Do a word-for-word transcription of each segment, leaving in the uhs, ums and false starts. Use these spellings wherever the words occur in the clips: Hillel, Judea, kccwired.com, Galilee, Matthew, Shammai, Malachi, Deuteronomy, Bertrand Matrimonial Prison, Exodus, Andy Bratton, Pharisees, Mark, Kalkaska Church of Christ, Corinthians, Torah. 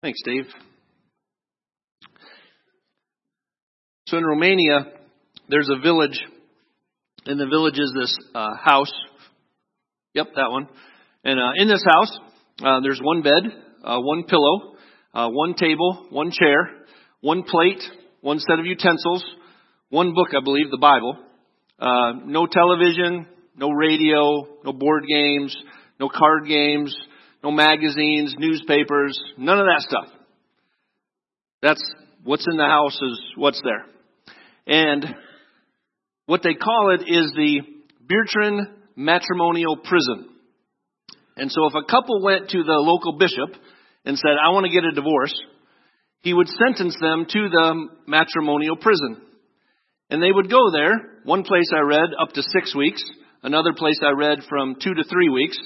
Thanks, Dave. So in Romania, there's a village, and the village is this uh, house. Yep, that one. And uh, in this house, uh, there's one bed, uh, one pillow, uh, one table, one chair, one plate, one set of utensils, one book, I believe, the Bible. Uh, no television, no radio, no board games, no card games, no magazines, newspapers, none of that stuff. That's what's in the house is what's there. And what they call it is the Bertrand Matrimonial Prison. And so if a couple went to the local bishop and said, I want to get a divorce, he would sentence them to the matrimonial prison. And they would go there. One place I read up to six weeks. Another place I read from two to three weeks.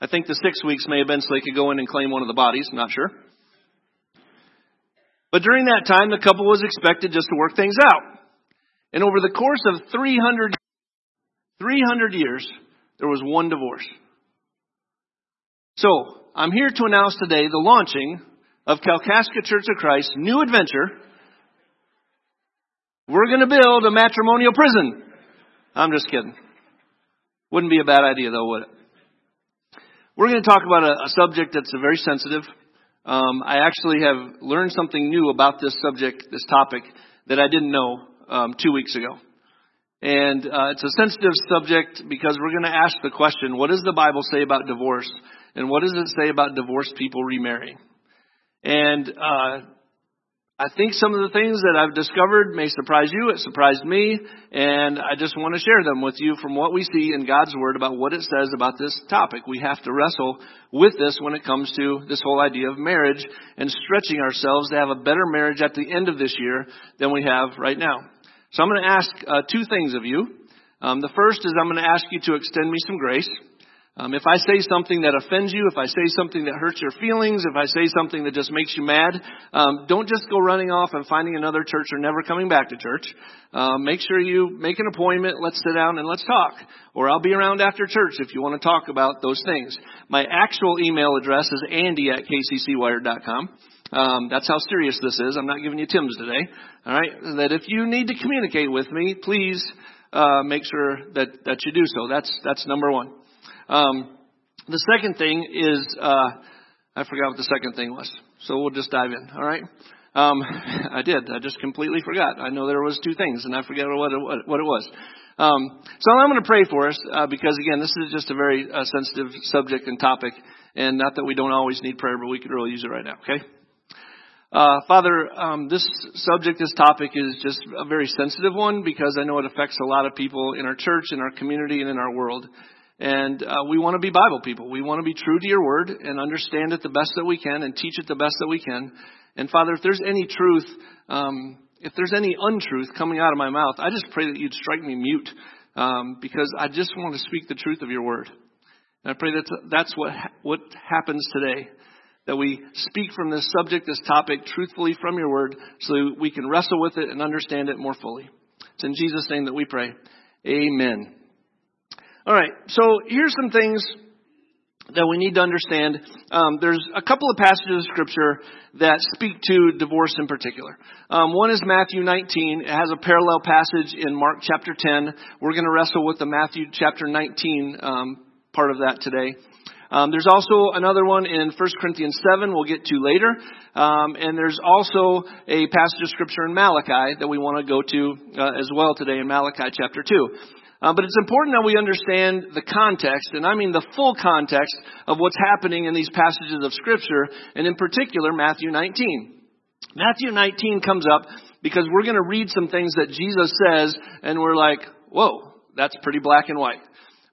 I think the six weeks may have been so they could go in and claim one of the bodies. Not sure. But during that time, the couple was expected just to work things out. And over the course of three hundred, three hundred years, there was one divorce. So, I'm here to announce today the launching of Kalkaska Church of Christ's new adventure. We're going to build a matrimonial prison. I'm just kidding. Wouldn't be a bad idea, though, would it? We're going to talk about a, a subject that's very sensitive. Um, I actually have learned something new about this subject, this topic, that I didn't know um, two weeks ago. And uh, it's a sensitive subject because we're going to ask the question, what does the Bible say about divorce? And what does it say about divorced people remarrying? And uh, I think some of the things that I've discovered may surprise you. It surprised me. And I just want to share them with you from what we see in God's Word about what it says about this topic. We have to wrestle with this when it comes to this whole idea of marriage and stretching ourselves to have a better marriage at the end of this year than we have right now. So I'm going to ask uh, two things of you. Um, the first is I'm going to ask you to extend me some grace. Um, if I say something that offends you, if I say something that hurts your feelings, if I say something that just makes you mad, um, don't just go running off and finding another church or never coming back to church. Uh, make sure you make an appointment. Let's sit down and let's talk. Or I'll be around after church if you want to talk about those things. My actual email address is andy at k c c wired dot com. Um, that's how serious this is. I'm not giving you Tim's today. All right. That if you need to communicate with me, please uh, make sure that, that you do so. That's that's number one. Um, the second thing is, uh, I forgot what the second thing was, so we'll just dive in. All right. Um, I did. I just completely forgot. I know there was two things and I forget what it, what it was. Um, so I'm going to pray for us, uh, because again, this is just a very uh, sensitive subject and topic, and not that we don't always need prayer, but we could really use it right now. Okay. Uh, Father, um, this subject, this topic is just a very sensitive one because I know it affects a lot of people in our church, in our community, and in our world. And uh, we want to be Bible people. We want to be true to your word and understand it the best that we can and teach it the best that we can. And Father, if there's any truth, um, if there's any untruth coming out of my mouth, I just pray that you'd strike me mute um, because I just want to speak the truth of your word. And I pray that that's what ha- what happens today, that we speak from this subject, this topic, truthfully from your word so that we can wrestle with it and understand it more fully. It's in Jesus' name that we pray. Amen. All right, so here's some things that we need to understand. Um, there's a couple of passages of Scripture that speak to divorce in particular. Um, one is Matthew nineteen. It has a parallel passage in Mark chapter ten. We're going to wrestle with the Matthew chapter nineteen um, part of that today. Um, there's also another one in First Corinthians seven we'll get to later. Um, and there's also a passage of Scripture in Malachi that we want to go to uh, as well today in Malachi chapter two. Uh, but it's important that we understand the context, and I mean the full context of what's happening in these passages of Scripture, and in particular, Matthew nineteen. Matthew nineteen comes up because we're going to read some things that Jesus says, and we're like, whoa, that's pretty black and white.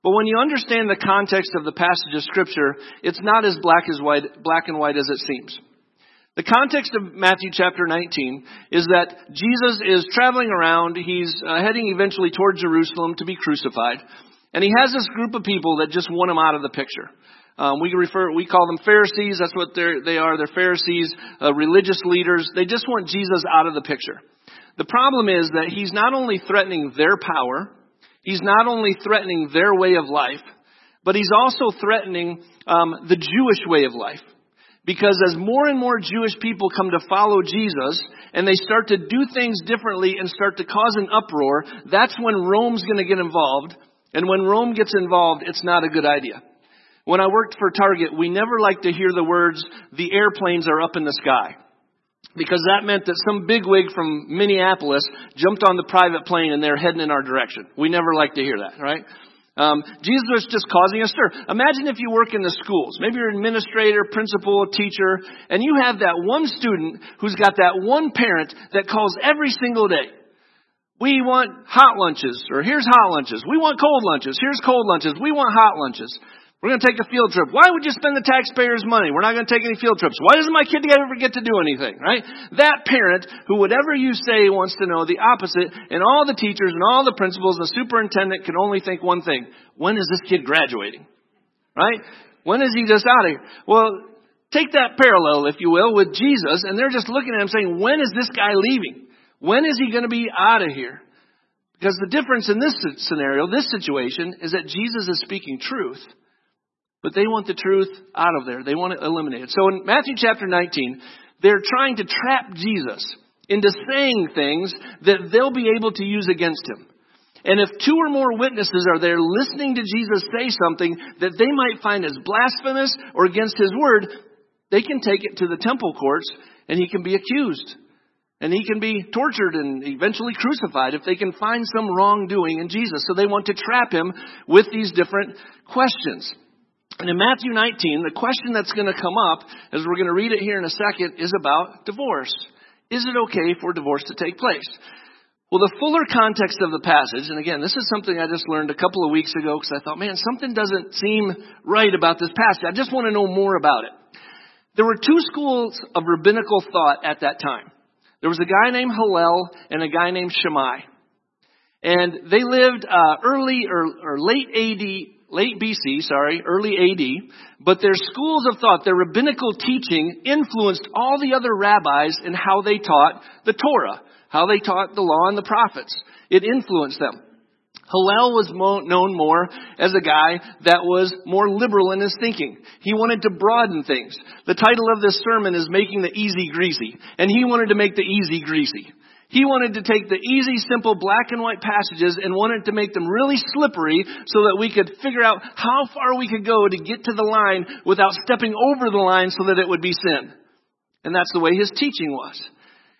But when you understand the context of the passage of Scripture, it's not as black as white, black and white as it seems. The context of Matthew chapter nineteen is that Jesus is traveling around. He's uh, heading eventually toward Jerusalem to be crucified. And he has this group of people that just want him out of the picture. Um, we refer, we call them Pharisees. That's what they are. They're Pharisees, uh, religious leaders. They just want Jesus out of the picture. The problem is that he's not only threatening their power. He's not only threatening their way of life, but he's also threatening um, the Jewish way of life. Because as more and more Jewish people come to follow Jesus and they start to do things differently and start to cause an uproar, that's when Rome's going to get involved. And when Rome gets involved, it's not a good idea. When I worked for Target, we never liked to hear the words, the airplanes are up in the sky. Because that meant that some bigwig from Minneapolis jumped on the private plane and they're heading in our direction. We never liked to hear that, right? Um, Jesus was just causing a stir. Imagine if you work in the schools. Maybe you're an administrator, principal, teacher, and you have that one student who's got that one parent that calls every single day. We want hot lunches, or here's hot lunches. We want cold lunches. Here's cold lunches. We want hot lunches. We're going to take a field trip. Why would you spend the taxpayers' money? We're not going to take any field trips. Why doesn't my kid ever get to do anything, right? That parent who whatever you say wants to know the opposite, and all the teachers and all the principals and the superintendent can only think one thing. When is this kid graduating, right? When is he just out of here? Well, take that parallel, if you will, with Jesus, and they're just looking at him saying, when is this guy leaving? When is he going to be out of here? Because the difference in this scenario, this situation, is that Jesus is speaking truth. But they want the truth out of there. They want it eliminated. So in Matthew chapter nineteen, they're trying to trap Jesus into saying things that they'll be able to use against him. And if two or more witnesses are there listening to Jesus say something that they might find as blasphemous or against his word, they can take it to the temple courts and he can be accused. And he can be tortured and eventually crucified if they can find some wrongdoing in Jesus. So they want to trap him with these different questions. And in Matthew nineteen, the question that's going to come up, as we're going to read it here in a second, is about divorce. Is it okay for divorce to take place? Well, the fuller context of the passage, and again, this is something I just learned a couple of weeks ago because I thought, man, something doesn't seem right about this passage. I just want to know more about it. There were two schools of rabbinical thought at that time. There was a guy named Hillel and a guy named Shammai. And they lived uh, early or, or late A D, late B C, sorry, early A D, but their schools of thought, their rabbinical teaching influenced all the other rabbis in how they taught the Torah, how they taught the law and the prophets. It influenced them. Hillel was mo- known more as a guy that was more liberal in his thinking. He wanted to broaden things. The title of this sermon is Making the Easy Greasy, and he wanted to make the easy greasy. He wanted to take the easy, simple, black and white passages and wanted to make them really slippery so that we could figure out how far we could go to get to the line without stepping over the line so that it would be sin. And that's the way his teaching was.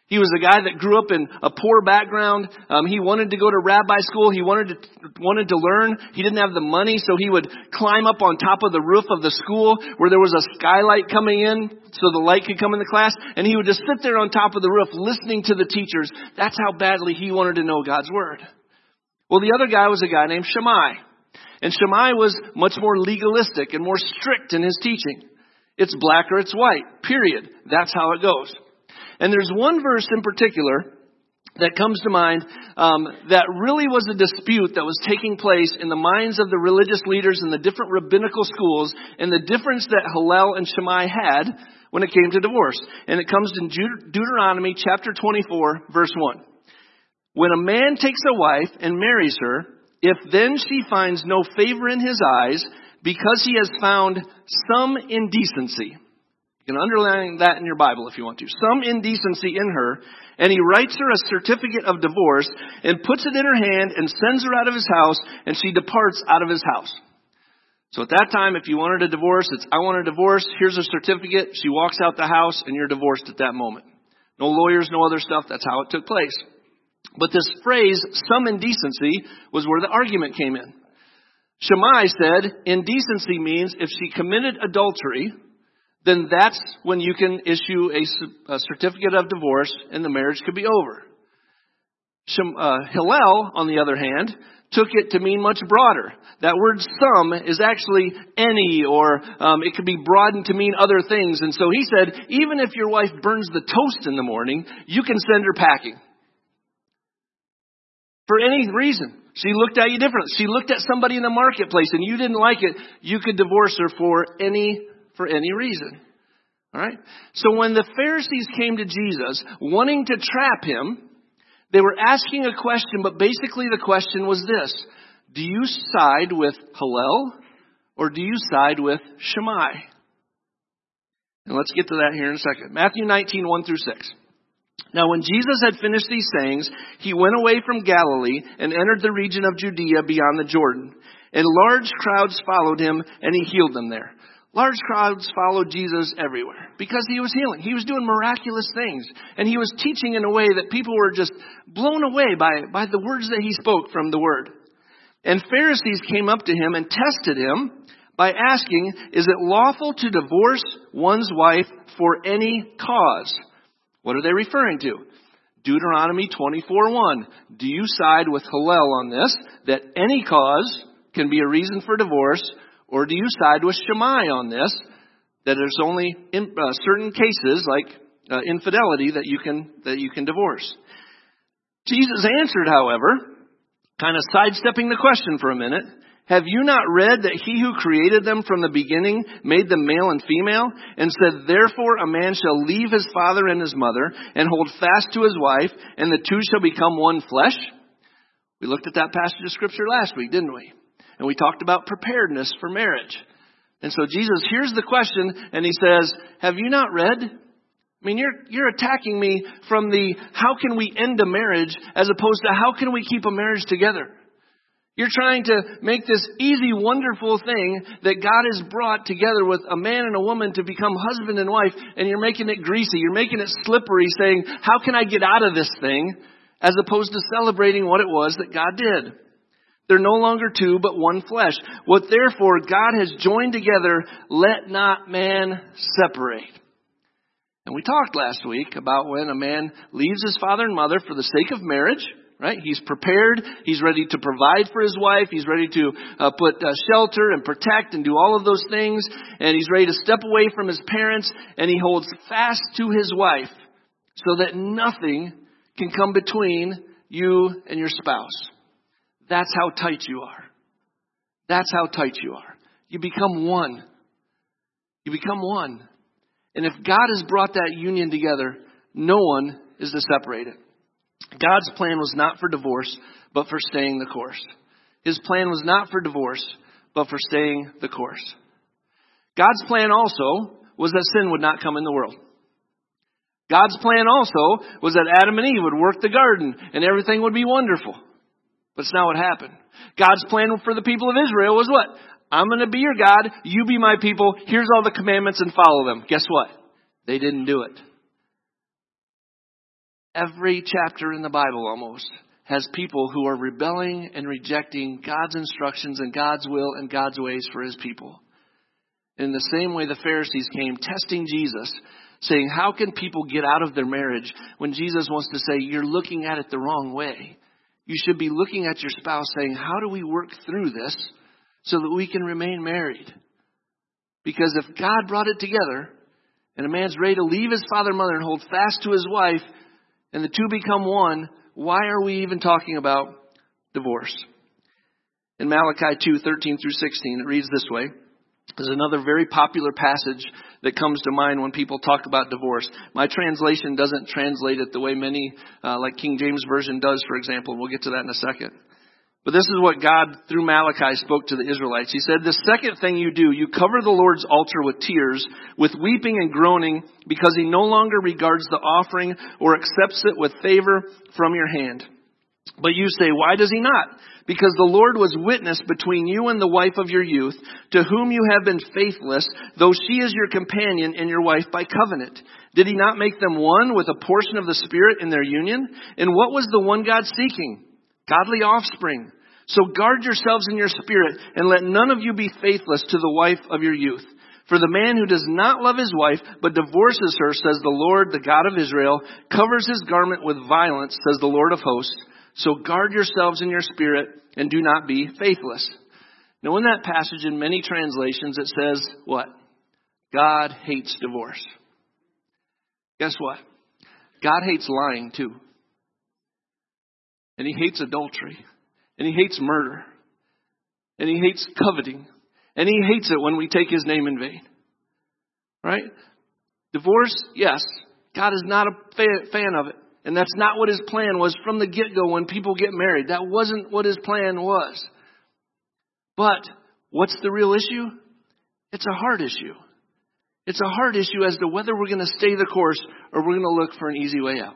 He was a guy that grew up in a poor background. Um, he wanted to go to rabbi school. He wanted to wanted to learn. He didn't have the money, so he would climb up on top of the roof of the school where there was a skylight coming in so the light could come in the class. And he would just sit there on top of the roof listening to the teachers. That's how badly he wanted to know God's word. Well, the other guy was a guy named Shammai. And Shammai was much more legalistic and more strict in his teaching. It's black or it's white, period. That's how it goes. And there's one verse in particular that comes to mind um, that really was a dispute that was taking place in the minds of the religious leaders in the different rabbinical schools and the difference that Hillel and Shammai had when it came to divorce. And it comes in Deut- Deuteronomy chapter twenty-four, verse one. When a man takes a wife and marries her, if then she finds no favor in his eyes because he has found some indecency. You can underline that in your Bible if you want to. Some indecency in her. And he writes her a certificate of divorce and puts it in her hand and sends her out of his house. And she departs out of his house. So at that time, if you wanted a divorce, it's I want a divorce. Here's a certificate. She walks out the house and you're divorced at that moment. No lawyers, no other stuff. That's how it took place. But this phrase, some indecency, was where the argument came in. Shammai said, indecency means if she committed adultery, then that's when you can issue a, a certificate of divorce and the marriage could be over. Shem, uh, Hillel, on the other hand, took it to mean much broader. That word some is actually any, or um, it could be broadened to mean other things. And so he said, even if your wife burns the toast in the morning, you can send her packing. For any reason. She looked at you differently. She looked at somebody in the marketplace and you didn't like it. You could divorce her for any For any reason. All right. So when the Pharisees came to Jesus wanting to trap him, they were asking a question. But basically the question was this. Do you side with Hillel or do you side with Shammai? And let's get to that here in a second. Matthew nineteen, one through six. Now, when Jesus had finished these sayings, he went away from Galilee and entered the region of Judea beyond the Jordan. And large crowds followed him, and he healed them there. Large crowds followed Jesus everywhere because he was healing. He was doing miraculous things. And he was teaching in a way that people were just blown away by, by the words that he spoke from the word. And Pharisees came up to him and tested him by asking, is it lawful to divorce one's wife for any cause? What are they referring to? Deuteronomy twenty-four one. Do you side with Hillel on this, that any cause can be a reason for divorce? Or do you side with Shammai on this, that there's only in, uh, certain cases like uh, infidelity that you can that you can divorce? Jesus answered, however, kind of sidestepping the question for a minute. Have you not read that he who created them from the beginning made them male and female, and said, therefore a man shall leave his father and his mother and hold fast to his wife, and the two shall become one flesh? We looked at that passage of scripture last week, didn't we? And we talked about preparedness for marriage. And so Jesus hears the question and he says, have you not read? I mean, you're you're attacking me from the how can we end a marriage as opposed to how can we keep a marriage together? You're trying to make this easy, wonderful thing that God has brought together with a man and a woman to become husband and wife. And you're making it greasy. You're making it slippery, saying, how can I get out of this thing? As opposed to celebrating what it was that God did. They're no longer two, but one flesh. What therefore God has joined together, let not man separate. And we talked last week about when a man leaves his father and mother for the sake of marriage, right? He's prepared. He's ready to provide for his wife. He's ready to uh, put uh, shelter and protect and do all of those things. And he's ready to step away from his parents, and he holds fast to his wife so that nothing can come between you and your spouse. That's how tight you are. That's how tight you are. You become one. You become one. And if God has brought that union together, no one is to separate it. God's plan was not for divorce, but for staying the course. His plan was not for divorce, but for staying the course. God's plan also was that sin would not come in the world. God's plan also was that Adam and Eve would work the garden and everything would be wonderful. But it's not what happened. God's plan for the people of Israel was what? I'm going to be your God. You be my people. Here's all the commandments and follow them. Guess what? They didn't do it. Every chapter in the Bible almost has people who are rebelling and rejecting God's instructions and God's will and God's ways for his people. In the same way the Pharisees came testing Jesus, saying, how can people get out of their marriage when Jesus wants to say, you're looking at it the wrong way? You should be looking at your spouse saying, how do we work through this so that we can remain married? Because if God brought it together and a man's ready to leave his father and mother and hold fast to his wife and the two become one, why are we even talking about divorce? In Malachi two, thirteen through sixteen, it reads this way. There's another very popular passage that comes to mind when people talk about divorce. My translation doesn't translate it the way many, uh, like King James Version does, for example. We'll get to that in a second. But this is what God, through Malachi, spoke to the Israelites. He said, the second thing you do, you cover the Lord's altar with tears, with weeping and groaning, because he no longer regards the offering or accepts it with favor from your hand. But you say, why does he not? Because the Lord was witness between you and the wife of your youth, to whom you have been faithless, though she is your companion and your wife by covenant. Did he not make them one with a portion of the Spirit in their union? And what was the one God seeking? Godly offspring. So guard yourselves in your spirit, and let none of you be faithless to the wife of your youth. For the man who does not love his wife, but divorces her, says the Lord, the God of Israel, covers his garment with violence, says the Lord of hosts. So guard yourselves in your spirit and do not be faithless. Now, in that passage, in many translations, it says what? God hates divorce. Guess what? God hates lying, too. And he hates adultery. And he hates murder. And he hates coveting. And he hates it when we take his name in vain. Right? Divorce, yes. God is not a fan of it. And that's not what his plan was from the get-go when people get married. That wasn't what his plan was. But what's the real issue? It's a heart issue. It's a hard issue as to whether we're going to stay the course or we're going to look for an easy way out.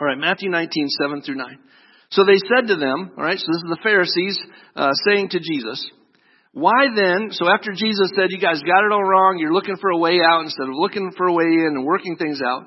All right, Matthew nineteen, seven through nine. So they said to them, all right, so this is the Pharisees uh, saying to Jesus, why then, so after Jesus said, you guys got it all wrong, you're looking for a way out instead of looking for a way in and working things out.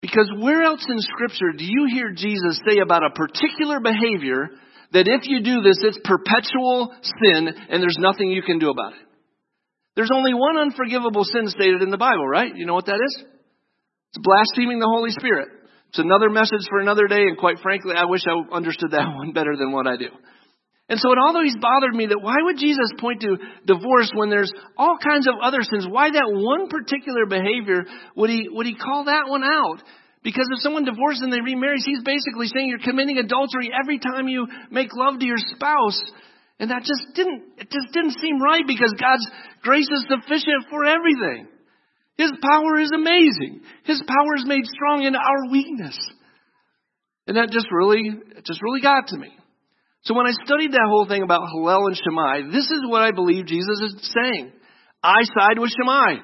Because where else in Scripture do you hear Jesus say about a particular behavior that if you do this, it's perpetual sin and there's nothing you can do about it? There's only one unforgivable sin stated in the Bible, right? You know what that is? It's blaspheming the Holy Spirit. It's another message for another day, and quite frankly, I wish I understood that one better than what I do. And so it always bothered me that why would Jesus point to divorce when there's all kinds of other sins? Why that one particular behavior, would he would he call that one out? Because if someone divorces and they remarries, he's basically saying you're committing adultery every time you make love to your spouse. And that just didn't, it just didn't seem right because God's grace is sufficient for everything. His power is amazing. His power is made strong in our weakness. And that just really, it just really got to me. So when I studied that whole thing about Hillel and Shammai, this is what I believe Jesus is saying. I side with Shammai.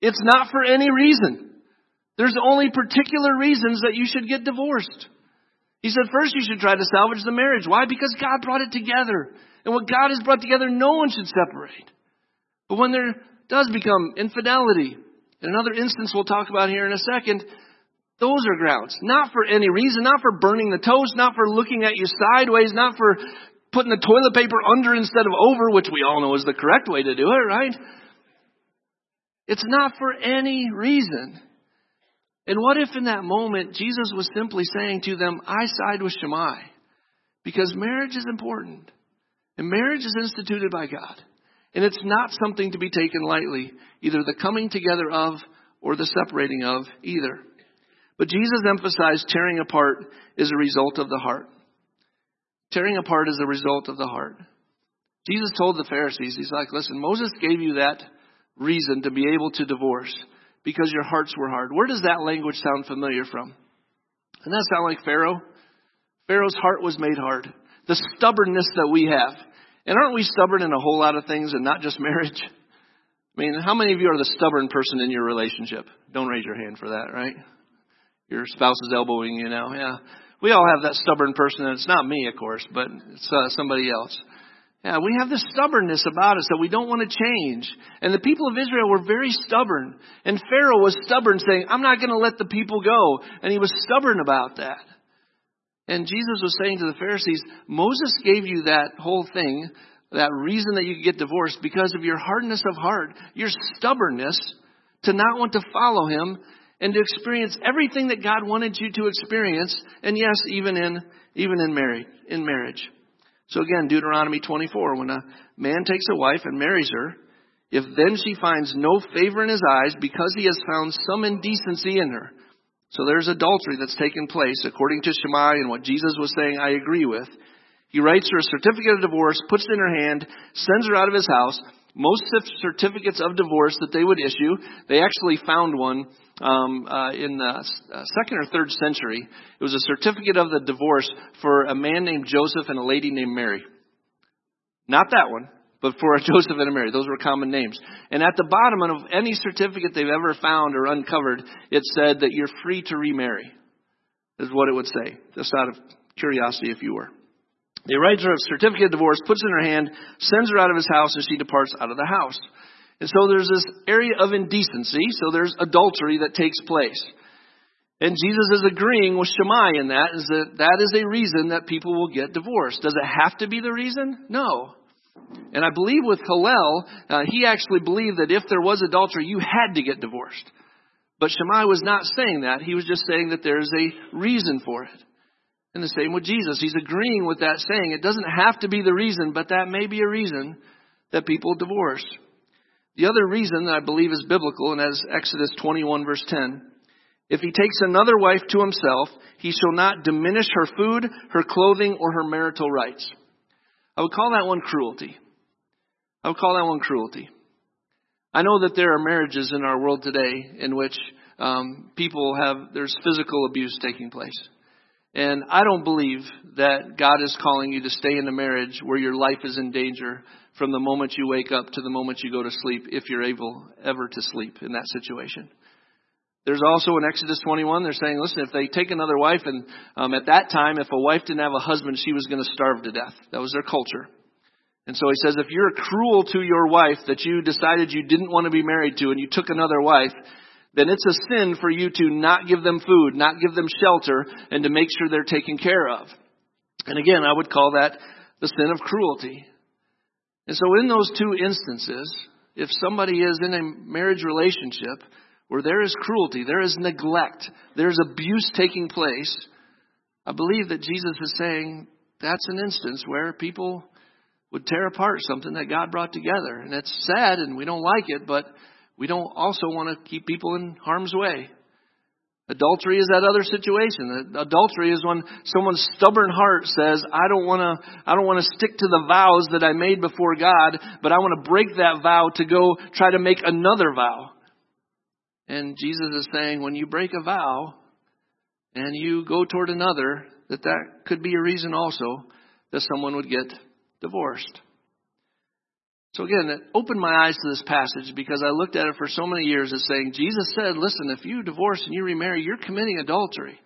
It's not for any reason. There's only particular reasons that you should get divorced. He said, first you should try to salvage the marriage. Why? Because God brought it together. And what God has brought together, no one should separate. But when there does become infidelity, in another instance we'll talk about here in a second, those are grounds. Not for any reason, not for burning the toast, not for looking at you sideways, not for putting the toilet paper under instead of over, which we all know is the correct way to do it, right? It's not for any reason. And what if in that moment Jesus was simply saying to them, I side with Shammai, because marriage is important and marriage is instituted by God. And it's not something to be taken lightly, either the coming together of or the separating of either. But Jesus emphasized tearing apart is a result of the heart. Tearing apart is a result of the heart. Jesus told the Pharisees, he's like, listen, Moses gave you that reason to be able to divorce because your hearts were hard. Where does that language sound familiar from? Doesn't that sound like Pharaoh? Pharaoh's heart was made hard. The stubbornness that we have. And aren't we stubborn in a whole lot of things and not just marriage? I mean, how many of you are the stubborn person in your relationship? Don't raise your hand for that, right? Your spouse is elbowing you now. Yeah, we all have that stubborn person. And it's not me, of course, but it's uh, somebody else. Yeah, we have this stubbornness about us that we don't want to change. And the people of Israel were very stubborn. And Pharaoh was stubborn, saying, I'm not going to let the people go. And he was stubborn about that. And Jesus was saying to the Pharisees, Moses gave you that whole thing, that reason that you could get divorced because of your hardness of heart, your stubbornness to not want to follow him and to experience everything that God wanted you to experience. And yes, even in even in marriage, in marriage. So again, Deuteronomy twenty-four, when a man takes a wife and marries her, if then she finds no favor in his eyes because he has found some indecency in her. So there's adultery that's taken place, according to Shammai and what Jesus was saying, I agree with. He writes her a certificate of divorce, puts it in her hand, sends her out of his house. Most certificates of divorce that they would issue, they actually found one um, uh, in the second or third century. It was a certificate of the divorce for a man named Joseph and a lady named Mary. Not that one, but for a Joseph and a Mary. Those were common names. And at the bottom of any certificate they've ever found or uncovered, it said that you're free to remarry, is what it would say. Just out of curiosity, if you were. They write her a certificate of divorce, puts it in her hand, sends her out of his house, and she departs out of the house. And so there's this area of indecency. So there's adultery that takes place. And Jesus is agreeing with Shammai in that, is that that is a reason that people will get divorced. Does it have to be the reason? No. And I believe with Hillel, uh, he actually believed that if there was adultery, you had to get divorced. But Shammai was not saying that. He was just saying that there is a reason for it. And the same with Jesus. He's agreeing with that saying. It doesn't have to be the reason, but that may be a reason that people divorce. The other reason that I believe is biblical, and that is Exodus twenty-one, verse ten. If he takes another wife to himself, he shall not diminish her food, her clothing, or her marital rights. I would call that one cruelty. I would call that one cruelty. I know that there are marriages in our world today in which um, people have, there's physical abuse taking place. And I don't believe that God is calling you to stay in a marriage where your life is in danger from the moment you wake up to the moment you go to sleep, if you're able ever to sleep in that situation. There's also in Exodus twenty-one, they're saying, listen, if they take another wife, and um, at that time, if a wife didn't have a husband, she was going to starve to death. That was their culture. And so he says, if you're cruel to your wife that you decided you didn't want to be married to and you took another wife, then it's a sin for you to not give them food, not give them shelter, and to make sure they're taken care of. And again, I would call that the sin of cruelty. And so in those two instances, if somebody is in a marriage relationship where there is cruelty, there is neglect, there is abuse taking place, I believe that Jesus is saying that's an instance where people would tear apart something that God brought together. And it's sad and we don't like it, but we don't also want to keep people in harm's way. Adultery is that other situation. Adultery is when someone's stubborn heart says, I don't want to, I don't want to stick to the vows that I made before God, but I want to break that vow to go try to make another vow. And Jesus is saying, when you break a vow and you go toward another, that that could be a reason also that someone would get divorced. So again, it opened my eyes to this passage because I looked at it for so many years as saying, Jesus said, listen, if you divorce and you remarry, you're committing adultery.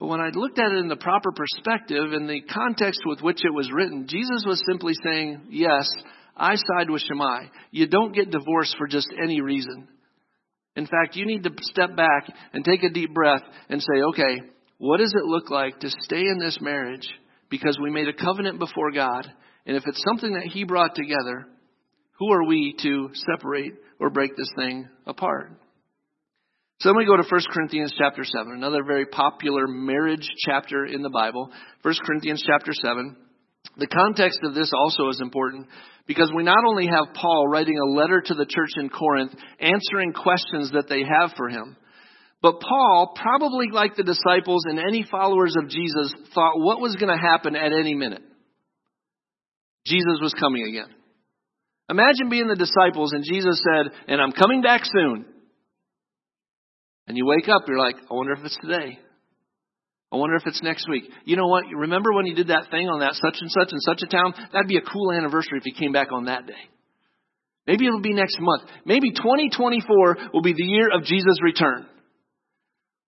But when I looked at it in the proper perspective and the context with which it was written, Jesus was simply saying, yes, I side with Shammai. You don't get divorced for just any reason. In fact, you need to step back and take a deep breath and say, okay, what does it look like to stay in this marriage? Because we made a covenant before God. And if it's something that he brought together, who are we to separate or break this thing apart? So then we go to First Corinthians chapter seven, another very popular marriage chapter in the Bible. First Corinthians chapter seven. The context of this also is important because we not only have Paul writing a letter to the church in Corinth, answering questions that they have for him, but Paul, probably like the disciples and any followers of Jesus, thought what was going to happen at any minute. Jesus was coming again. Imagine being the disciples and Jesus said, and I'm coming back soon. And you wake up, you're like, I wonder if it's today. I wonder if it's next week. You know what? Remember when you did that thing on that such and such and such a town? That'd be a cool anniversary if you came back on that day. Maybe it'll be next month. Maybe twenty twenty-four will be the year of Jesus' return.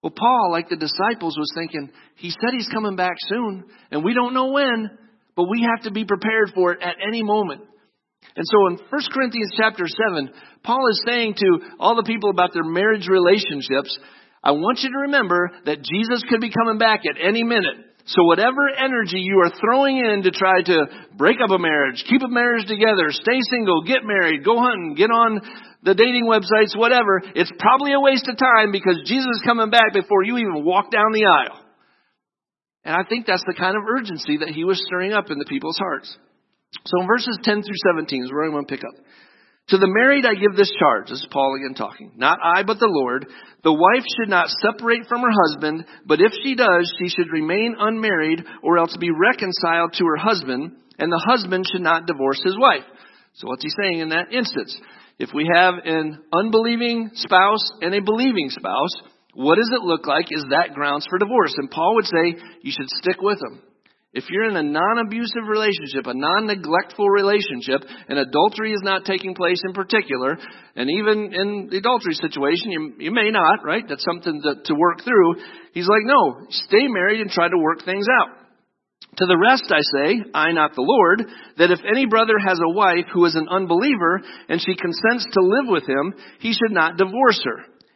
Well, Paul, like the disciples, was thinking, he said he's coming back soon, and we don't know when, but we have to be prepared for it at any moment. And so in First Corinthians chapter seven, Paul is saying to all the people about their marriage relationships, I want you to remember that Jesus could be coming back at any minute. So whatever energy you are throwing in to try to break up a marriage, keep a marriage together, stay single, get married, go hunting, get on the dating websites, whatever, it's probably a waste of time because Jesus is coming back before you even walk down the aisle. And I think that's the kind of urgency that he was stirring up in the people's hearts. So in verses ten through seventeen is where I'm going to pick up. To the married I give this charge. This is Paul again talking. Not I, but the Lord. The wife should not separate from her husband, but if she does, she should remain unmarried or else be reconciled to her husband, and the husband should not divorce his wife. So what's he saying in that instance? If we have an unbelieving spouse and a believing spouse, what does it look like? Is that grounds for divorce? And Paul would say you should stick with them. If you're in a non-abusive relationship, a non-neglectful relationship, and adultery is not taking place in particular, and even in the adultery situation, you, you may not, right? That's something to, to work through. He's like, no, stay married and try to work things out. To the rest I say, I not the Lord, that if any brother has a wife who is an unbeliever and she consents to live with him, he should not divorce her.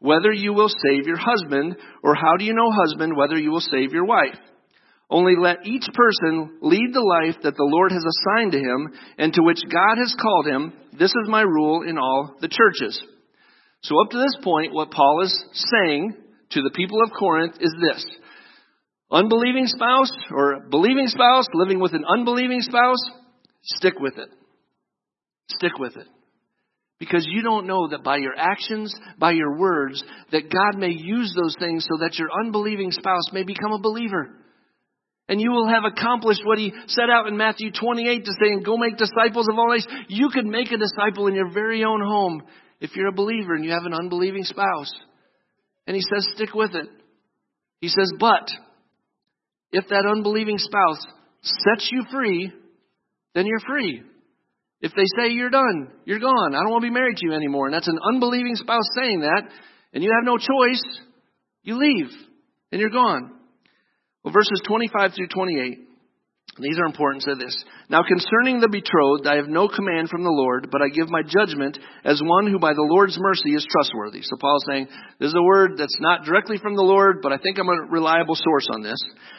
whether you will save your husband, or how do you know, husband, whether you will save your wife? Only let each person lead the life that the Lord has assigned to him and to which God has called him. This is my rule in all the churches. So up to this point, what Paul is saying to the people of Corinth is this. Unbelieving spouse or believing spouse, living with an unbelieving spouse, stick with it. Stick with it. Because you don't know that by your actions, by your words, that God may use those things so that your unbelieving spouse may become a believer. And you will have accomplished what he set out in Matthew twenty-eight to say, and go make disciples of all nations. You can make a disciple in your very own home if you're a believer and you have an unbelieving spouse. And he says, stick with it. He says, but if that unbelieving spouse sets you free, then you're free. If they say you're done, you're gone, I don't want to be married to you anymore, and that's an unbelieving spouse saying that, and you have no choice, you leave, and you're gone. Well, verses twenty-five through twenty-eight, these are important, to this. Now concerning the betrothed, I have no command from the Lord, but I give my judgment as one who by the Lord's mercy is trustworthy. So Paul's saying, this is a word that's not directly from the Lord, but I think I'm a reliable source on this.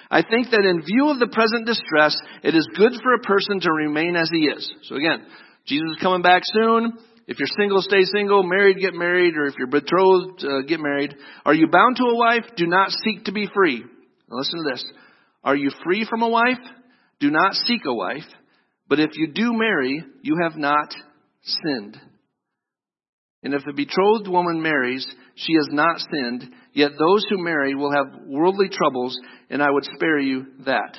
I think that in view of the present distress, it is good for a person to remain as he is. So again, Jesus is coming back soon. If you're single, stay single. Married, get married. Or if you're betrothed, uh, get married. Are you bound to a wife? Do not seek to be free. Now listen to this. Are you free from a wife? Do not seek a wife, but if you do marry, you have not sinned. And if the betrothed woman marries, she has not sinned, yet those who marry will have worldly troubles, and I would spare you that.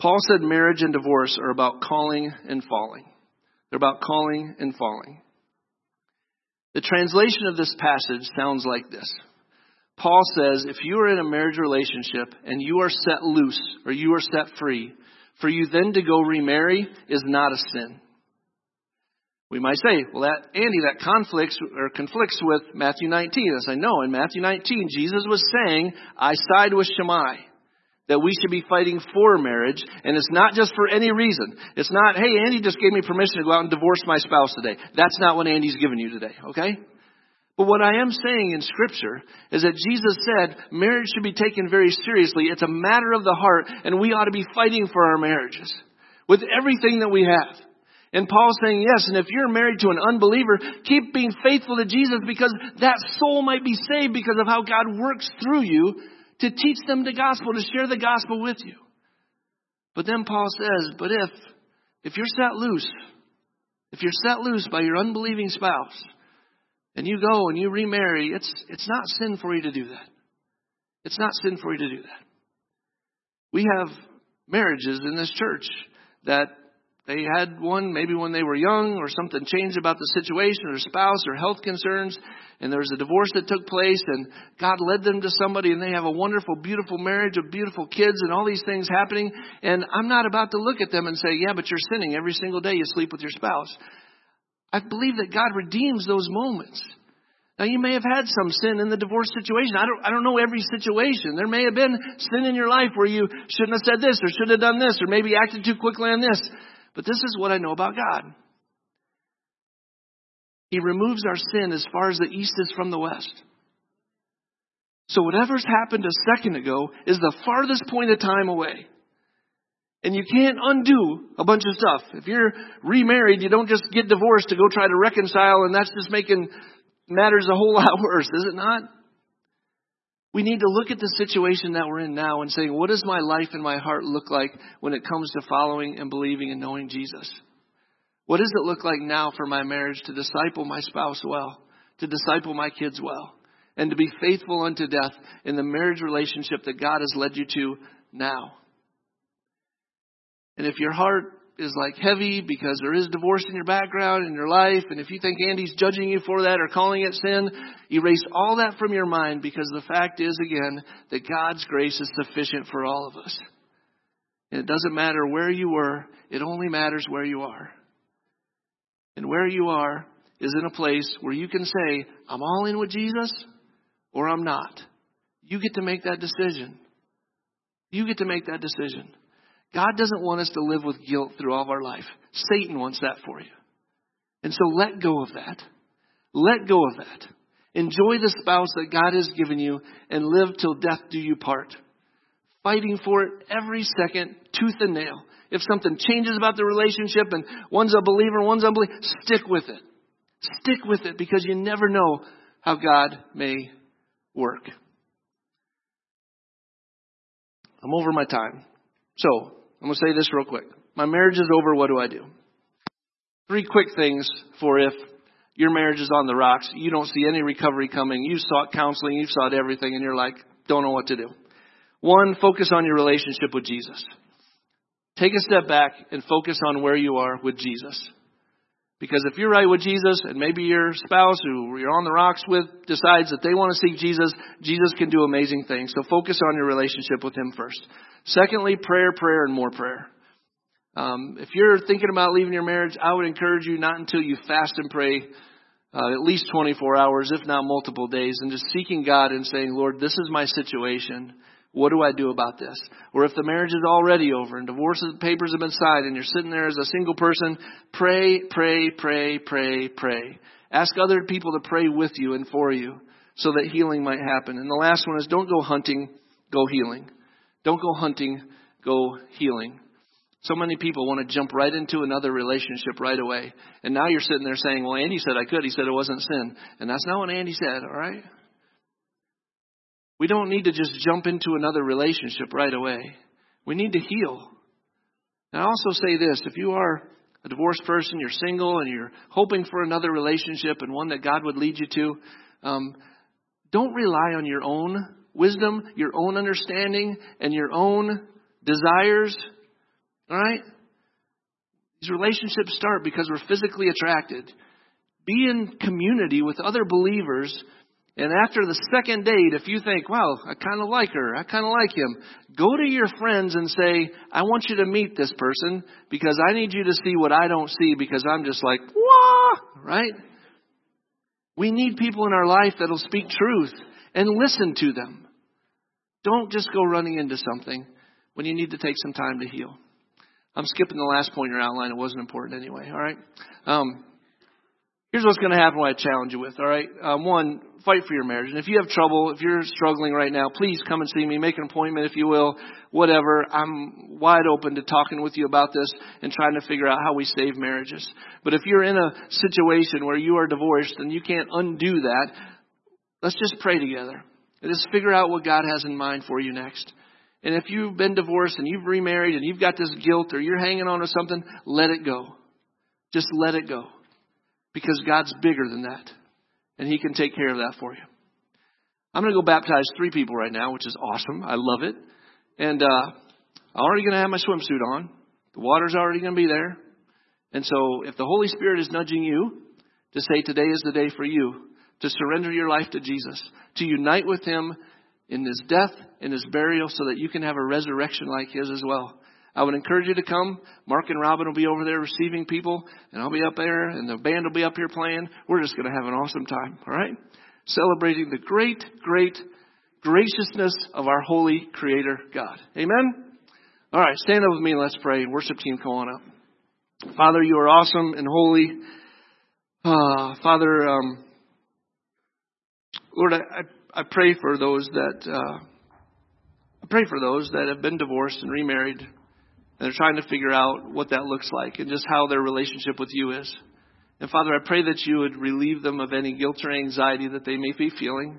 Paul said marriage and divorce are about calling and falling. They're about calling and falling. The translation of this passage sounds like this. Paul says, if you are in a marriage relationship and you are set loose or you are set free, for you then to go remarry is not a sin. We might say, well, that Andy, that conflicts or conflicts with Matthew nineteen. As I know, in Matthew nineteen, Jesus was saying, I side with Shammai, that we should be fighting for marriage. And it's not just for any reason. It's not, hey, Andy just gave me permission to go out and divorce my spouse today. That's not what Andy's given you today. Okay? But what I am saying in Scripture is that Jesus said marriage should be taken very seriously. It's a matter of the heart, and we ought to be fighting for our marriages with everything that we have. And Paul's saying, yes, and if you're married to an unbeliever, keep being faithful to Jesus, because that soul might be saved because of how God works through you to teach them the gospel, to share the gospel with you. But then Paul says, but if, if you're set loose, if you're set loose by your unbelieving spouse, and you go and you remarry, it's it's not sin for you to do that. It's not sin for you to do that. We have marriages in this church that they had one maybe when they were young, or something changed about the situation or spouse or health concerns, and there was a divorce that took place, and God led them to somebody, and they have a wonderful, beautiful marriage with beautiful kids and all these things happening. And I'm not about to look at them and say, yeah, but you're sinning every single day you sleep with your spouse. I believe that God redeems those moments. Now, you may have had some sin in the divorce situation. I don't I don't know every situation. There may have been sin in your life where you shouldn't have said this or should have done this or maybe acted too quickly on this. But this is what I know about God. He removes our sin as far as the east is from the west. So whatever's happened a second ago is the farthest point of time away. And you can't undo a bunch of stuff. If you're remarried, you don't just get divorced to go try to reconcile, and that's just making matters a whole lot worse, is it not? We need to look at the situation that we're in now and say, what does my life and my heart look like when it comes to following and believing and knowing Jesus? What does it look like now for my marriage to disciple my spouse well, to disciple my kids well, and to be faithful unto death in the marriage relationship that God has led you to now? And if your heart is like heavy because there is divorce in your background, in your life, and if you think Andy's judging you for that or calling it sin, erase all that from your mind, because the fact is, again, that God's grace is sufficient for all of us. And it doesn't matter where you were. It only matters where you are. And where you are is in a place where you can say, I'm all in with Jesus, or I'm not. You get to make that decision. You get to make that decision. God doesn't want us to live with guilt through all of our life. Satan wants that for you. And so let go of that. Let go of that. Enjoy the spouse that God has given you and live till death do you part. Fighting for it every second, tooth and nail. If something changes about the relationship and one's a believer, one's unbeliever, stick with it. Stick with it because you never know how God may work. I'm over my time. So I'm going to say this real quick. My marriage is over. What do I do? Three quick things for if your marriage is on the rocks. You don't see any recovery coming. You sought counseling. You've sought everything. And you're like, don't know what to do. One, focus on your relationship with Jesus. Take a step back and focus on where you are with Jesus. Because if you're right with Jesus and maybe your spouse who you're on the rocks with decides that they want to seek Jesus, Jesus can do amazing things. So focus on your relationship with him first. Secondly, prayer, prayer, and more prayer. Um, if you're thinking about leaving your marriage, I would encourage you not until you fast and pray uh, at least twenty-four hours, if not multiple days, and just seeking God and saying, Lord, this is my situation. What do I do about this? Or if the marriage is already over and divorce papers have been signed and you're sitting there as a single person, pray, pray, pray, pray, pray. Ask other people to pray with you and for you so that healing might happen. And the last one is don't go hunting, go healing. Don't go hunting, go healing. So many people want to jump right into another relationship right away. And now you're sitting there saying, well, Andy said I could. He said it wasn't sin. And that's not what Andy said, all right? We don't need to just jump into another relationship right away. We need to heal. And I also say this, if you are a divorced person, you're single, and you're hoping for another relationship and one that God would lead you to, um, don't rely on your own wisdom, your own understanding, and your own desires. All right? These relationships start because we're physically attracted. Be in community with other believers. And after the second date, if you think, wow, I kind of like her, I kind of like him, go to your friends and say, I want you to meet this person because I need you to see what I don't see because I'm just like, wah, right? We need people in our life that'll speak truth and listen to them. Don't just go running into something when you need to take some time to heal. I'm skipping the last point in your outline. It wasn't important anyway. All right. Um, here's what's going to happen. What I challenge you with. All right. Um, one, fight for your marriage. And if you have trouble, if you're struggling right now, please come and see me. Make an appointment, if you will. Whatever. I'm wide open to talking with you about this and trying to figure out how we save marriages. But if you're in a situation where you are divorced and you can't undo that, let's just pray together and just figure out what God has in mind for you next. And if you've been divorced and you've remarried and you've got this guilt or you're hanging on to something, let it go. Just let it go. Because God's bigger than that. And he can take care of that for you. I'm going to go baptize three people right now, which is awesome. I love it. And uh, I'm already going to have my swimsuit on. The water's already going to be there. And so if the Holy Spirit is nudging you to say today is the day for you to surrender your life to Jesus, to unite with him in his death, in his burial, so that you can have a resurrection like his as well. I would encourage you to come. Mark and Robin will be over there receiving people, and I'll be up there, and the band will be up here playing. We're just going to have an awesome time, all right? Celebrating the great, great graciousness of our holy Creator God. Amen? All right, stand up with me and let's pray. Worship team, come on up. Father, you are awesome and holy. Uh, Father, um, Lord, I... I I pray for those that uh, I pray for those that have been divorced and remarried and they're trying to figure out what that looks like and just how their relationship with you is. And Father, I pray that you would relieve them of any guilt or anxiety that they may be feeling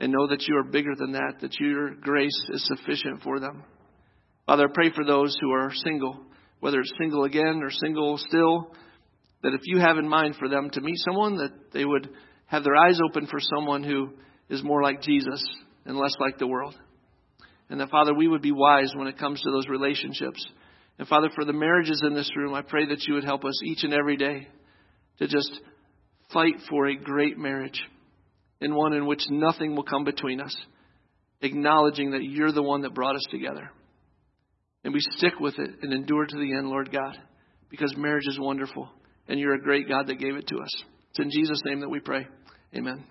and know that you are bigger than that, that your grace is sufficient for them. Father, I pray for those who are single, whether it's single again or single still, that if you have in mind for them to meet someone, that they would have their eyes open for someone who is more like Jesus and less like the world. And that, Father, we would be wise when it comes to those relationships. And, Father, for the marriages in this room, I pray that you would help us each and every day to just fight for a great marriage and one in which nothing will come between us, acknowledging that you're the one that brought us together. And we stick with it and endure to the end, Lord God, because marriage is wonderful and you're a great God that gave it to us. It's in Jesus' name that we pray. Amen.